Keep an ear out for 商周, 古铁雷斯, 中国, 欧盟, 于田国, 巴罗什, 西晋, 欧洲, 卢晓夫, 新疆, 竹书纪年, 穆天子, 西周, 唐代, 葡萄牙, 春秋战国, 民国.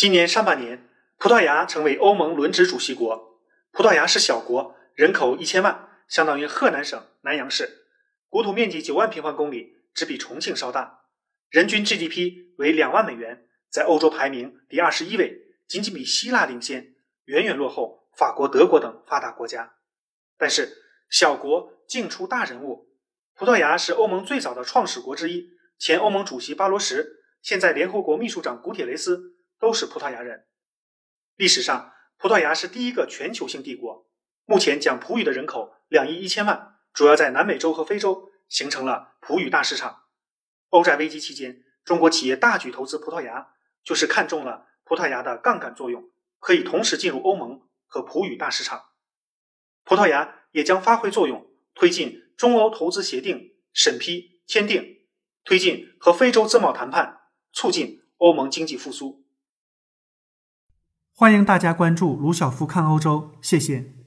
今年上半年，葡萄牙成为欧盟轮值主席国。葡萄牙是小国，人口1000万，相当于河南省南阳市，国土面积9万平方公里，只比重庆稍大，人均 GDP 为2万美元，在欧洲排名第21位，仅仅比希腊领先，远远落后法国、德国等发达国家。但是小国竟出大人物，葡萄牙是欧盟最早的创始国之一，前欧盟主席巴罗什，现在联合国秘书长古铁雷斯都是葡萄牙人。历史上，葡萄牙是第一个全球性帝国，目前讲葡语的人口2亿1000万，主要在南美洲和非洲，形成了葡语大市场。欧债危机期间，中国企业大举投资葡萄牙，就是看中了葡萄牙的杠杆作用，可以同时进入欧盟和葡语大市场。葡萄牙也将发挥作用，推进中欧投资协定审批签订，推进和非洲自贸谈判，促进欧盟经济复苏。欢迎大家关注卢晓夫看欧洲，谢谢。